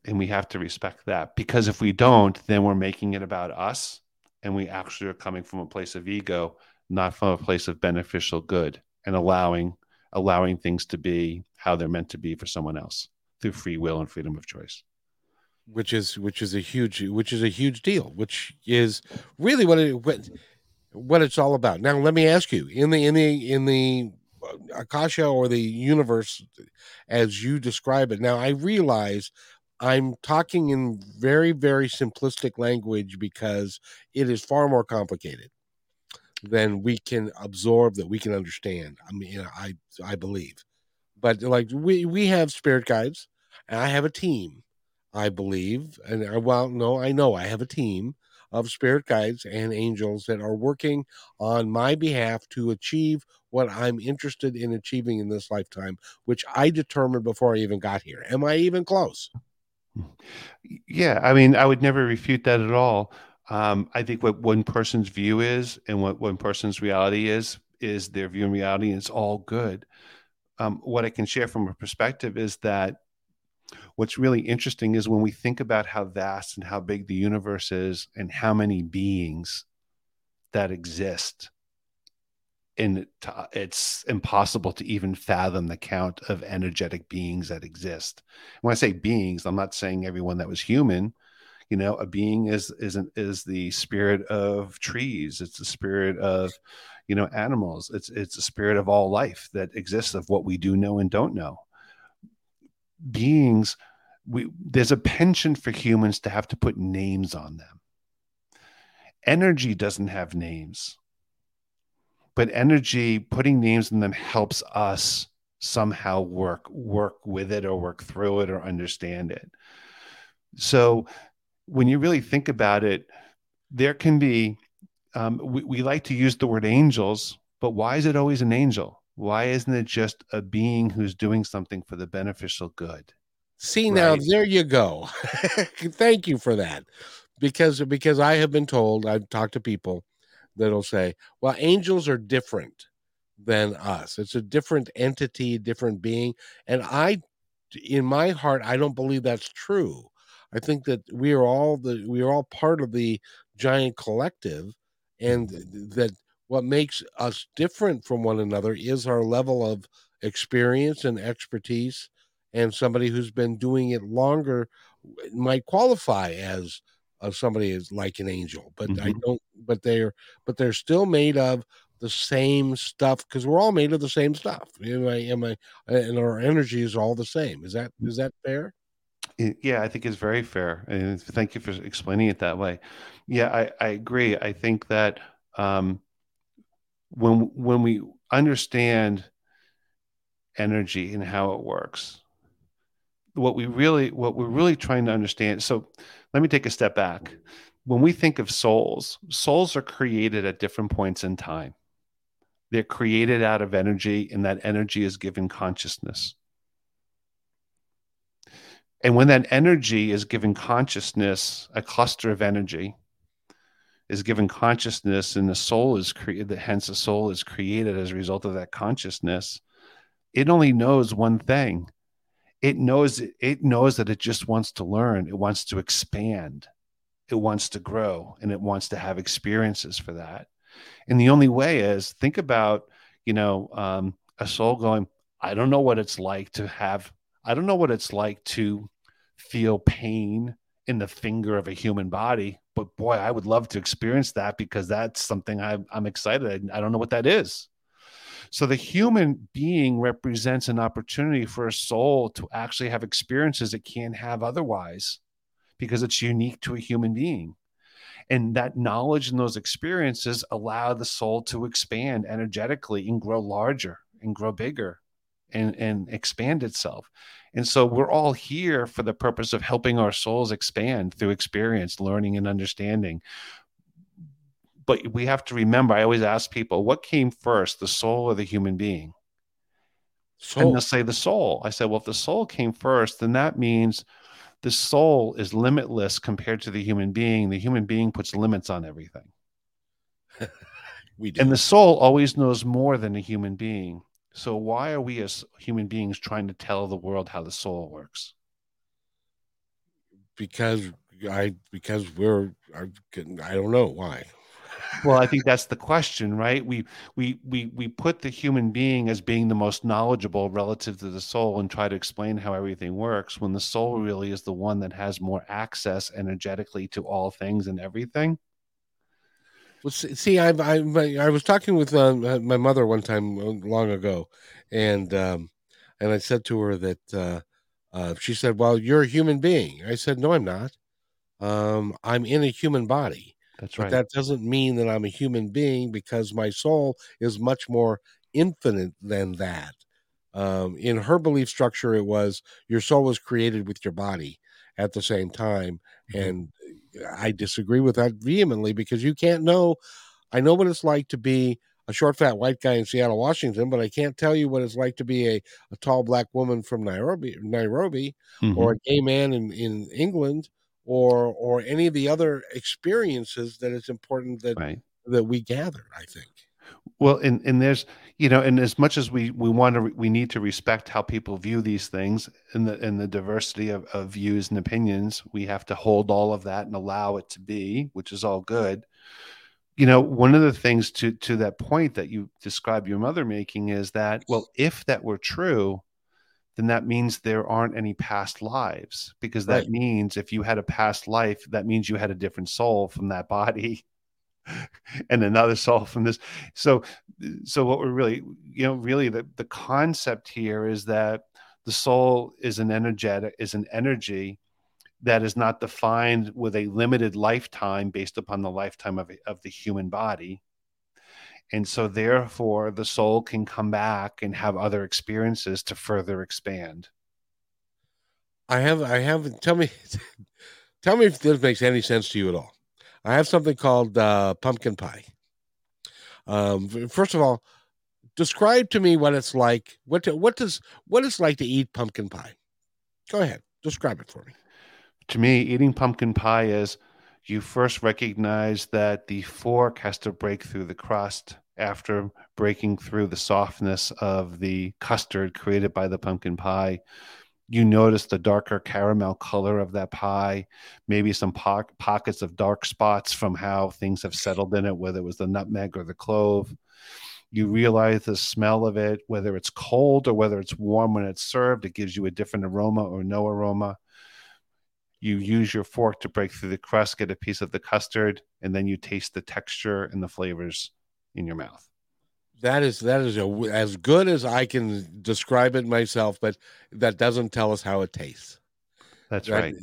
And we have to respect that, because if we don't, then we're making it about us, and we actually are coming from a place of ego, not from a place of beneficial good, and allowing, allowing things to be how they're meant to be for someone else, through free will and freedom of choice, which is which is a huge which is a huge deal, which is really what it what, what it's all about. Now, let me ask you, in the in the in the Akasha, or the universe as you describe it. Now, I realize I'm talking in very, very simplistic language, because it is far more complicated than we can absorb, that we can understand. I mean, you know, I I believe. But like we, we have spirit guides, and I have a team, I believe. And I, well, no, I know I have a team of spirit guides and angels that are working on my behalf to achieve what I'm interested in achieving in this lifetime, which I determined before I even got here. Am I even close? Yeah. I mean, I would never refute that at all. Um, I think what one person's view is, and what one person's reality is, is their view and reality, and it's all good. Um, what I can share from a perspective is that what's really interesting is when we think about how vast and how big the universe is, and how many beings that exist, and it's impossible to even fathom the count of energetic beings that exist. When I say beings, I'm not saying everyone that was human. You know, a being is, is, an, is the spirit of trees. It's the spirit of, you know, animals. It's it's a spirit of all life that exists, of what we do know and don't know. Beings, we there's a penchant for humans to have to put names on them. Energy doesn't have names, but energy, putting names in them, helps us somehow work work with it, or work through it, or understand it. So when you really think about it, there can be, um, we, we like to use the word angels, but why is it always an angel? Why isn't it just a being who's doing something for the beneficial good? See, right? Now, there you go. Thank you for that. Because, because I have been told, I've talked to people that'll say, well, angels are different than us. It's a different entity, different being. And I, in my heart, I don't believe that's true. I think that we are all the we are all part of the giant collective, and that what makes us different from one another is our level of experience and expertise. And somebody who's been doing it longer might qualify as uh, somebody is like an angel, but mm-hmm. I don't. But they're but they're still made of the same stuff, because we're all made of the same stuff. Am I, am I, and our energy is all the same. Is that is that fair? Yeah, I think it's very fair. And thank you for explaining it that way. Yeah, I, I agree. I think that um, when when we understand energy and how it works, what we really what we're really trying to understand. So let me take a step back. When we think of souls, souls are created at different points in time. They're created out of energy, and that energy is given consciousness. And when that energy is given consciousness, a cluster of energy is given consciousness, and the soul is created, hence the soul is created as a result of that consciousness. It only knows one thing. It knows, it knows that it just wants to learn. It wants to expand. It wants to grow, and it wants to have experiences for that. And the only way is, think about, you know, um, a soul going, I don't know what it's like to have, I don't know what it's like to feel pain in the finger of a human body, but boy, I would love to experience that, because that's something I, I'm excited. I don't know what that is. So the human being represents an opportunity for a soul to actually have experiences it can't have otherwise, because it's unique to a human being. And that knowledge and those experiences allow the soul to expand energetically and grow larger and grow bigger. And, and expand itself. And so we're all here for the purpose of helping our souls expand through experience, learning, and understanding. But we have to remember, I always ask people, what came first, the soul or the human being? Soul. And they'll say the soul. I said, well, if the soul came first, then that means the soul is limitless compared to the human being. The human being puts limits on everything. We do. And the soul always knows more than a human being. So why are we as human beings trying to tell the world how the soul works? Because I, because we're, I don't know why. Well, I think that's the question, right? We, we, we, we put the human being as being the most knowledgeable relative to the soul, and try to explain how everything works, when the soul really is the one that has more access energetically to all things and everything. Well, see, I I I was talking with uh, my mother one time long ago, and um, and I said to her that uh, uh, she said, "Well, you're a human being." I said, "No, I'm not. Um, I'm in a human body." That's right. But that doesn't mean that I'm a human being, because my soul is much more infinite than that. Um, in her belief structure, it was your soul was created with your body at the same time, mm-hmm. and I disagree with that vehemently, because you can't know. I know what it's like to be a short, fat white guy in Seattle, Washington, but I can't tell you what it's like to be a, a tall black woman from Nairobi, Nairobi, mm-hmm. or a gay man in, in England, or or any of the other experiences that it's important that right. that we gather, I think. Well, and, and there's, you know, and as much as we, we want to, we need to respect how people view these things, and the, and the diversity of, of views and opinions, we have to hold all of that and allow it to be, which is all good. You know, one of the things to, to that point that you describe your mother making is that, well, if that were true, then that means there aren't any past lives, because that right. means if you had a past life, that means you had a different soul from that body. and another soul from this. So, so what we're really, you know, really the, the concept here is that the soul is an energetic, is an energy that is not defined with a limited lifetime based upon the lifetime of, of the human body. And so therefore the soul can come back and have other experiences to further expand. I have, I have, tell me, tell me if this makes any sense to you at all. I have something called uh, pumpkin pie. Um, first of all, describe to me what it's like. What to, what does what it's like to eat pumpkin pie? Go ahead, describe it for me. To me, eating pumpkin pie is you first recognize that the fork has to break through the crust after breaking through the softness of the custard created by the pumpkin pie. You notice the darker caramel color of that pie, maybe some po- pockets of dark spots from how things have settled in it, whether it was the nutmeg or the clove. You realize the smell of it, whether it's cold or whether it's warm when it's served. It gives you a different aroma or no aroma. You use your fork to break through the crust, get a piece of the custard, and then you taste the texture and the flavors in your mouth. That is that is a, as good as I can describe it myself, but that doesn't tell us how it tastes. That's that, right.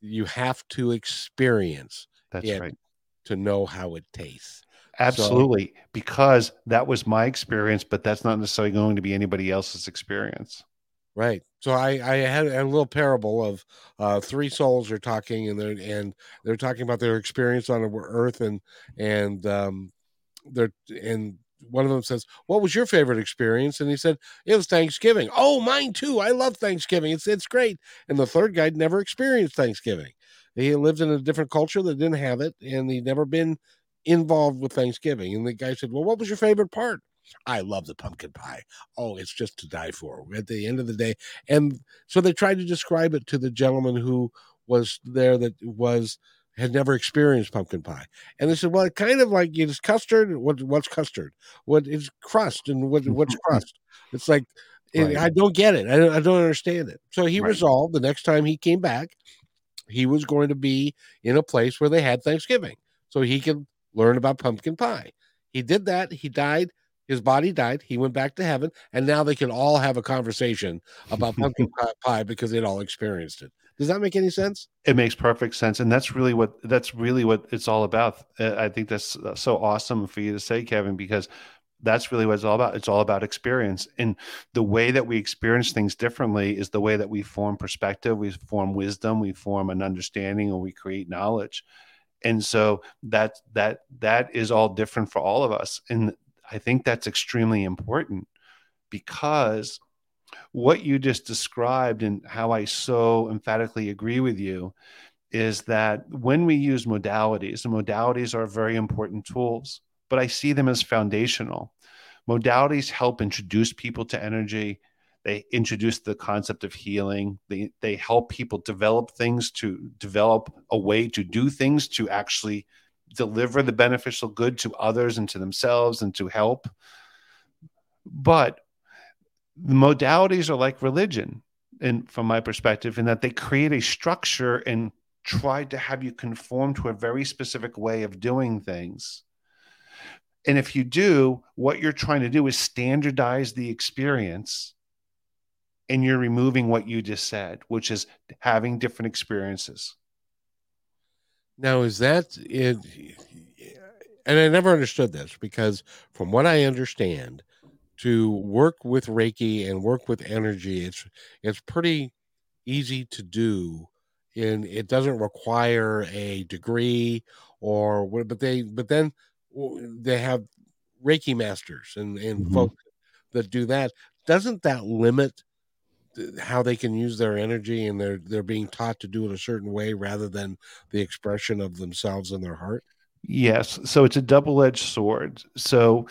You have to experience That's it right. to know how it tastes. Absolutely, so, because that was my experience, but that's not necessarily going to be anybody else's experience. Right. So I, I had a little parable of uh, three souls are talking, and they're and they're talking about their experience on Earth, and and um, they're and. One of them says, what was your favorite experience? And he said, it was Thanksgiving. Oh, mine too. I love Thanksgiving. It's it's great. And the third guy never experienced Thanksgiving. He lived in a different culture that didn't have it, and he'd never been involved with Thanksgiving. And the guy said, well, what was your favorite part? I love the pumpkin pie. Oh, it's just to die for at the end of the day. And so they tried to describe it to the gentleman who was there that was had never experienced pumpkin pie. And they said, well, it kind of like it's custard. What, what's custard? What is crust? And what, what's crust? It's like, right. I don't get it. I don't, I don't understand it. So he right. resolved the next time he came back, he was going to be in a place where they had Thanksgiving so he could learn about pumpkin pie. He did that. He died. His body died. He went back to heaven. And now they can all have a conversation about pumpkin pie because they'd all experienced it. Does that make any sense? It makes perfect sense. And that's really what, that's really what it's all about. I think that's so awesome for you to say, Kevin, because that's really what it's all about. It's all about experience. And the way that we experience things differently is the way that we form perspective. We form wisdom, we form an understanding, or we create knowledge. And so that, that, that is all different for all of us. And I think that's extremely important because what you just described and how I so emphatically agree with you is that when we use modalities, and modalities are very important tools, but I see them as foundational. Modalities help introduce people to energy. They introduce the concept of healing. They, they help people develop things to develop a way to do things to actually deliver the beneficial good to others and to themselves and to help. But the modalities are like religion, and from my perspective, in that they create a structure and try to have you conform to a very specific way of doing things. And if you do, what you're trying to do is standardize the experience, and you're removing what you just said, which is having different experiences. Now, is that it? And I never understood this because, from what I understand, to work with Reiki and work with energy, it's it's pretty easy to do, and it doesn't require a degree or what. But they, but then they have Reiki masters and and mm-hmm. folks that do that. Doesn't that limit how they can use their energy, and they're they're being taught to do it a certain way rather than the expression of themselves in their heart? Yes, so it's a double-edged sword. So,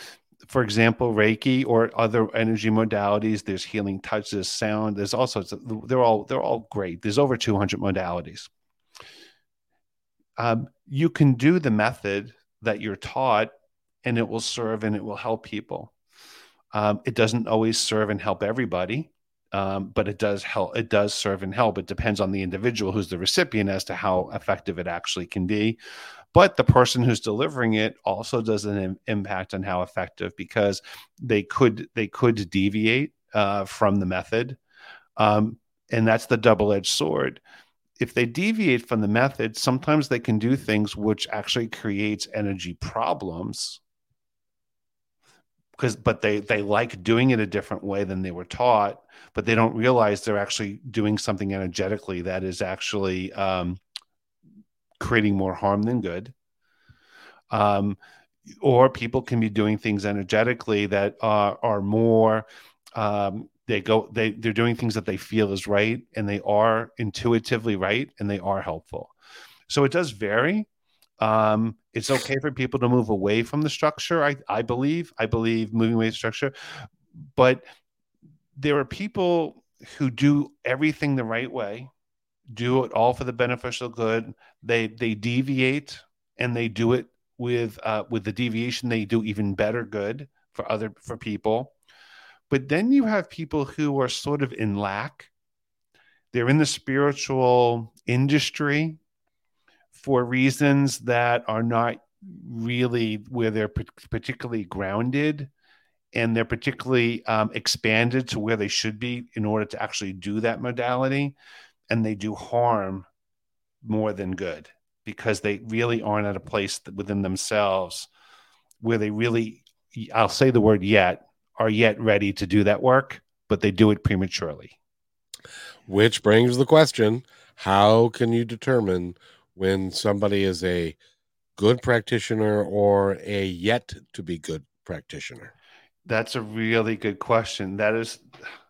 for example, Reiki or other energy modalities, there's healing touch, there's sound, there's all sorts of, they're all, they're all great. There's over two hundred modalities. Um, you can do the method that you're taught, and it will serve and it will help people. Um, it doesn't always serve and help everybody. Um, but it does help. It does serve and help. It depends on the individual who's the recipient as to how effective it actually can be. But the person who's delivering it also does an im- impact on how effective, because they could they could deviate uh, from the method, um, and that's the double-edged sword. If they deviate from the method, sometimes they can do things which actually creates energy problems. Because, but they they like doing it a different way than they were taught, but they don't realize they're actually doing something energetically that is actually um, creating more harm than good. Um, or people can be doing things energetically that are are more um, they go they they're doing things that they feel is right, and they are intuitively right, and they are helpful. So it does vary. Um, it's okay for people to move away from the structure. I, I believe, I believe moving away from structure, but there are people who do everything the right way, do it all for the beneficial good. They, they deviate, and they do it with, uh, with the deviation, they do even better good for other, for people. But then you have people who are sort of in lack. They're in the spiritual industry for reasons that are not really where they're particularly grounded, and they're particularly um, expanded to where they should be in order to actually do that modality. And they do harm more than good, because they really aren't at a place within themselves where they really, I'll say the word yet, are yet ready to do that work, but they do it prematurely. Which brings the question, how can you determine when somebody is a good practitioner or a yet to be good practitioner? That's a really good question. That is,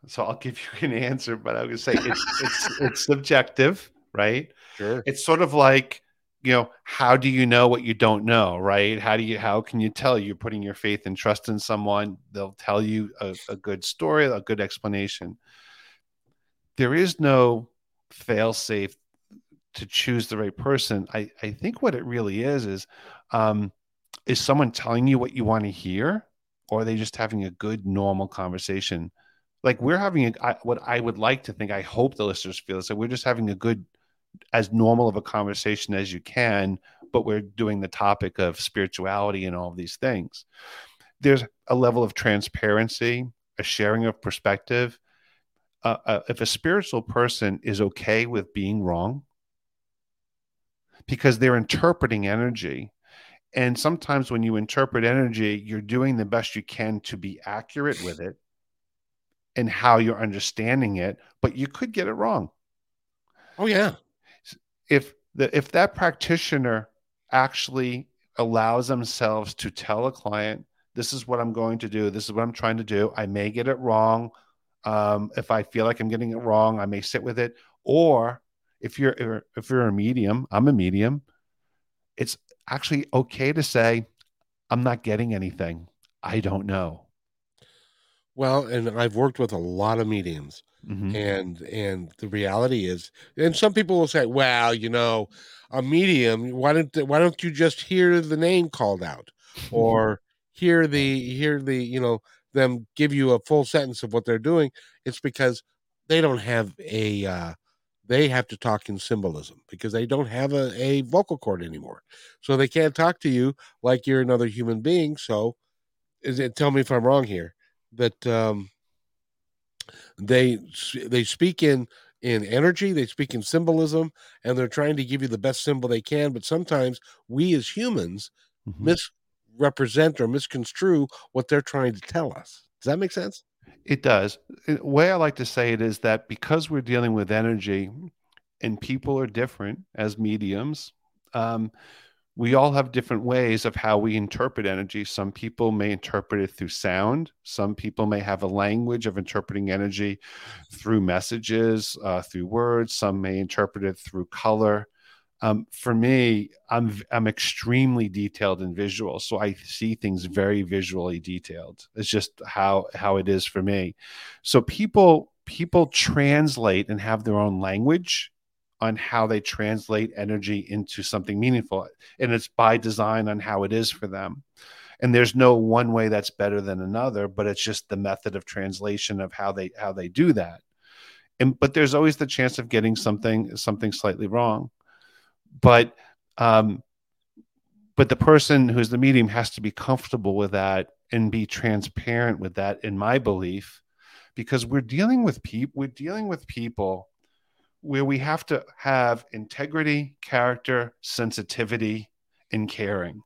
so I'll give you an answer, but I would say it's it's it's subjective, right? Sure. It's sort of like, you know, how do you know what you don't know, right? How do you how can you tell you're putting your faith and trust in someone? They'll tell you a, a good story, a good explanation. There is no fail-safe to choose the right person. I, I think what it really is, is, um, is someone telling you what you want to hear, or are they just having a good, normal conversation? Like we're having a, I, what I would like to think, I hope the listeners feel this, that we're just having a good, as normal of a conversation as you can, but we're doing the topic of spirituality and all of these things. There's a level of transparency, a sharing of perspective. Uh, uh, if a spiritual person is okay with being wrong, because they're interpreting energy. And sometimes when you interpret energy, you're doing the best you can to be accurate with it and how you're understanding it, but you could get it wrong. Oh, yeah. If the if that practitioner actually allows themselves to tell a client, this is what I'm going to do, this is what I'm trying to do, I may get it wrong. Um, if I feel like I'm getting it wrong, I may sit with it. Or If you're if you're a medium, I'm a medium, it's actually okay to say, I'm not getting anything. I don't know. Well, and I've worked with a lot of mediums, mm-hmm. and and the reality is, and some people will say, well, you know, a medium, why don't why don't you just hear the name called out, mm-hmm. or hear the hear the you know them give you a full sentence of what they're doing? It's because they don't have a uh, they have to talk in symbolism, because they don't have a, a vocal cord anymore. So they can't talk to you like you're another human being. So is it, tell me if I'm wrong here, that um, they they speak in, in energy, they speak in symbolism, and they're trying to give you the best symbol they can. But sometimes we as humans mm-hmm. misrepresent or misconstrue what they're trying to tell us. Does that make sense? It does. The way I like to say it is that because we're dealing with energy and people are different as mediums, um, we all have different ways of how we interpret energy. Some people may interpret it through sound. Some people may have a language of interpreting energy through messages, uh, through words. Some may interpret it through color. Um, for me, I'm I'm extremely detailed and visual, so I see things very visually detailed. It's just how how it is for me. So people people translate and have their own language on how they translate energy into something meaningful, and it's by design on how it is for them. And there's no one way that's better than another, but it's just the method of translation of how they how they do that. And, but there's always the chance of getting something, something slightly wrong. But, um, but the person who's the medium has to be comfortable with that and be transparent with that, in my belief, because we're dealing with people, we're dealing with people where we have to have integrity, character, sensitivity, and caring.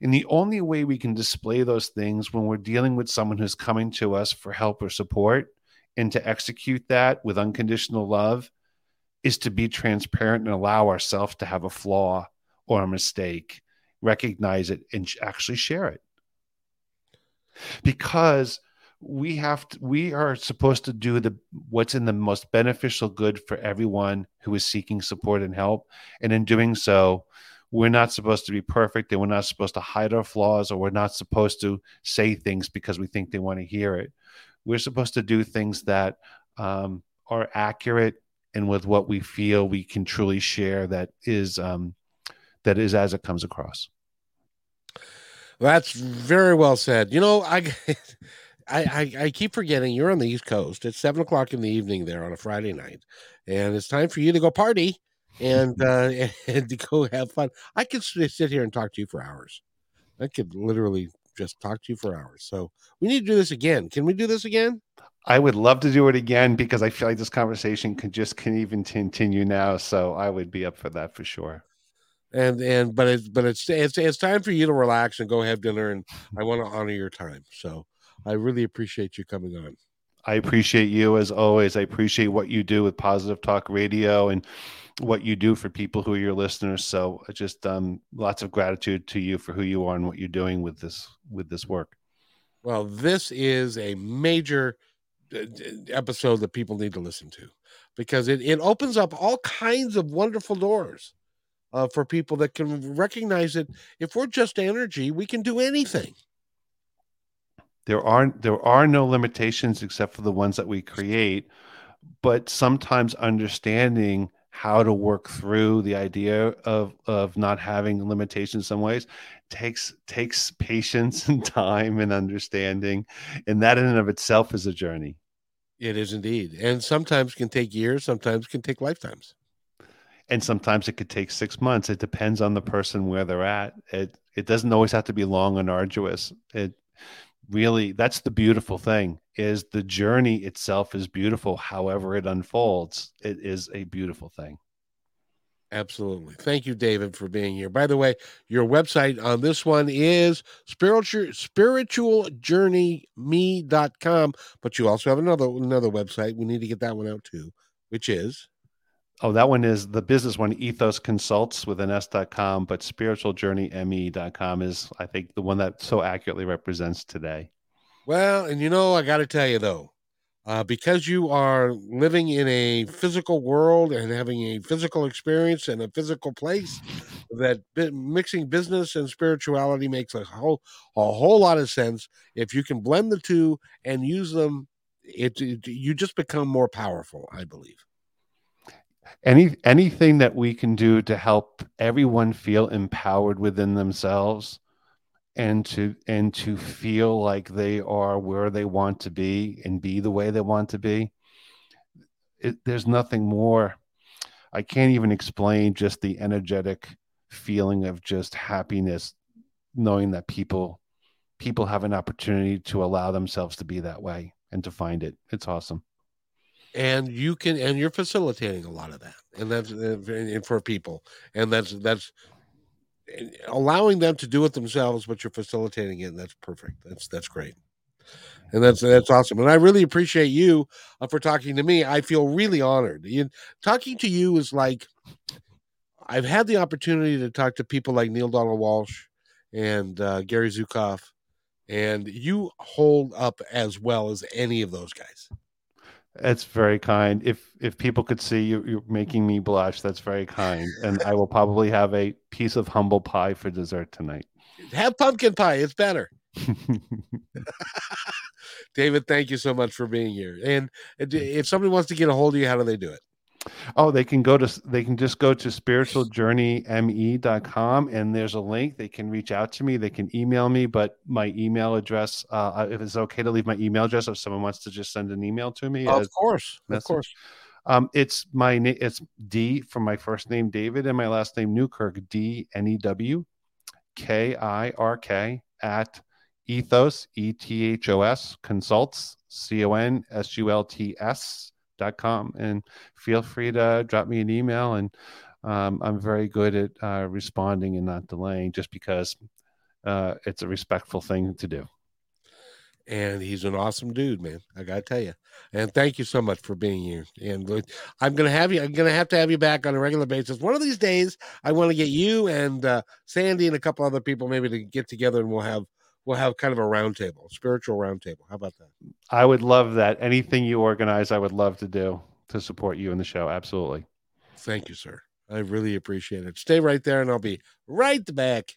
And the only way we can display those things when we're dealing with someone who's coming to us for help or support, and to execute that with unconditional love, is to be transparent and allow ourselves to have a flaw or a mistake, recognize it, and actually share it. Because we have to, we are supposed to do the what's in the most beneficial good for everyone who is seeking support and help. And in doing so, we're not supposed to be perfect, and we're not supposed to hide our flaws, or we're not supposed to say things because we think they want to hear it. We're supposed to do things that um, are accurate and with what we feel we can truly share, that is um, that is as it comes across. That's very well said. You know, I, I, I keep forgetting you're on the East Coast. It's seven o'clock in the evening there on a Friday night, and it's time for you to go party and, uh, and to go have fun. I could sit here and talk to you for hours. I could literally just talk to you for hours. So we need to do this again. Can we do this again? I would love to do it again, because I feel like this conversation could just can even continue now. So I would be up for that for sure. And and but it's but it's it's it's time for you to relax and go have dinner, and I want to honor your time. So I really appreciate you coming on. I appreciate you as always. I appreciate what you do with Positive Talk Radio and what you do for people who are your listeners. So just um, lots of gratitude to you for who you are and what you're doing with this with this work. Well, this is a major episode that people need to listen to, because it, it opens up all kinds of wonderful doors. Uh, for people that can recognize it, if we're just energy, we can do anything. There are there are no limitations except for the ones that we create. But sometimes understanding how to work through the idea of of not having limitations in some ways takes takes patience and time and understanding, and that in and of itself is a journey. It is indeed, and sometimes can take years, sometimes can take lifetimes. And sometimes it could take six months. It depends on the person where they're at. It it doesn't always have to be long and arduous. It really, that's the beautiful thing, is the journey itself is beautiful. However it unfolds, it is a beautiful thing. Absolutely. Thank you, David, for being here. By the way, your website on this one is spiritual, spiritual journey me dot com, but you also have another another website. We need to get that one out too, which is... Oh, that one is the business one, Ethos Consults with an S dot com, but spiritual journey me dot com is, I think, the one that so accurately represents today. Well, and you know, I got to tell you though, uh, because you are living in a physical world and having a physical experience and a physical place, that bi- mixing business and spirituality makes a whole, a whole lot of sense. If you can blend the two and use them, it, it you just become more powerful, I believe. Any anything that we can do to help everyone feel empowered within themselves, and to and to feel like they are where they want to be and be the way they want to be, it, there's nothing more. I can't even explain just the energetic feeling of just happiness, knowing that people people have an opportunity to allow themselves to be that way and to find it. It's awesome. And you can, and you're facilitating a lot of that, and that's and for people, and that's that's allowing them to do it themselves, but you're facilitating it, and that's perfect. That's that's great, and that's that's awesome. And I really appreciate you uh, for talking to me. I feel really honored. You, talking to you is like, I've had the opportunity to talk to people like Neil Donald Walsh and uh, Gary Zukav, and you hold up as well as any of those guys. That's very kind. If if people could see you, you're making me blush. That's very kind. And I will probably have a piece of humble pie for dessert tonight. Have pumpkin pie. It's better. David, thank you so much for being here. And if somebody wants to get a hold of you, how do they do it? Oh, they can go to, they can just go to spiritual journey me dot com, and there's a link. They can reach out to me. They can email me, but my email address, uh, if it's okay to leave my email address, if someone wants to just send an email to me. Of course. Message. Of course. Um, it's my name. It's D from my first name, David, and my last name, Newkirk, D N E W K I R K at Ethos, E T H O S, Consults, C O N S U L T S dot com. And feel free to drop me an email. And um, I'm very good at uh, responding and not delaying, just because uh, it's a respectful thing to do. And he's an awesome dude, man. I got to tell you. And thank you so much for being here. And I'm going to have you, I'm going to have to have you back on a regular basis. One of these days, I want to get you and uh, Sandy and a couple other people maybe to get together, and we'll have, we'll have kind of a round table, spiritual round table. How about that? I would love that. Anything you organize, I would love to do to support you in the show. Absolutely. Thank you, sir. I really appreciate it. Stay right there and I'll be right back.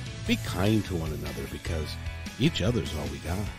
be kind to one another, because each other's all we got.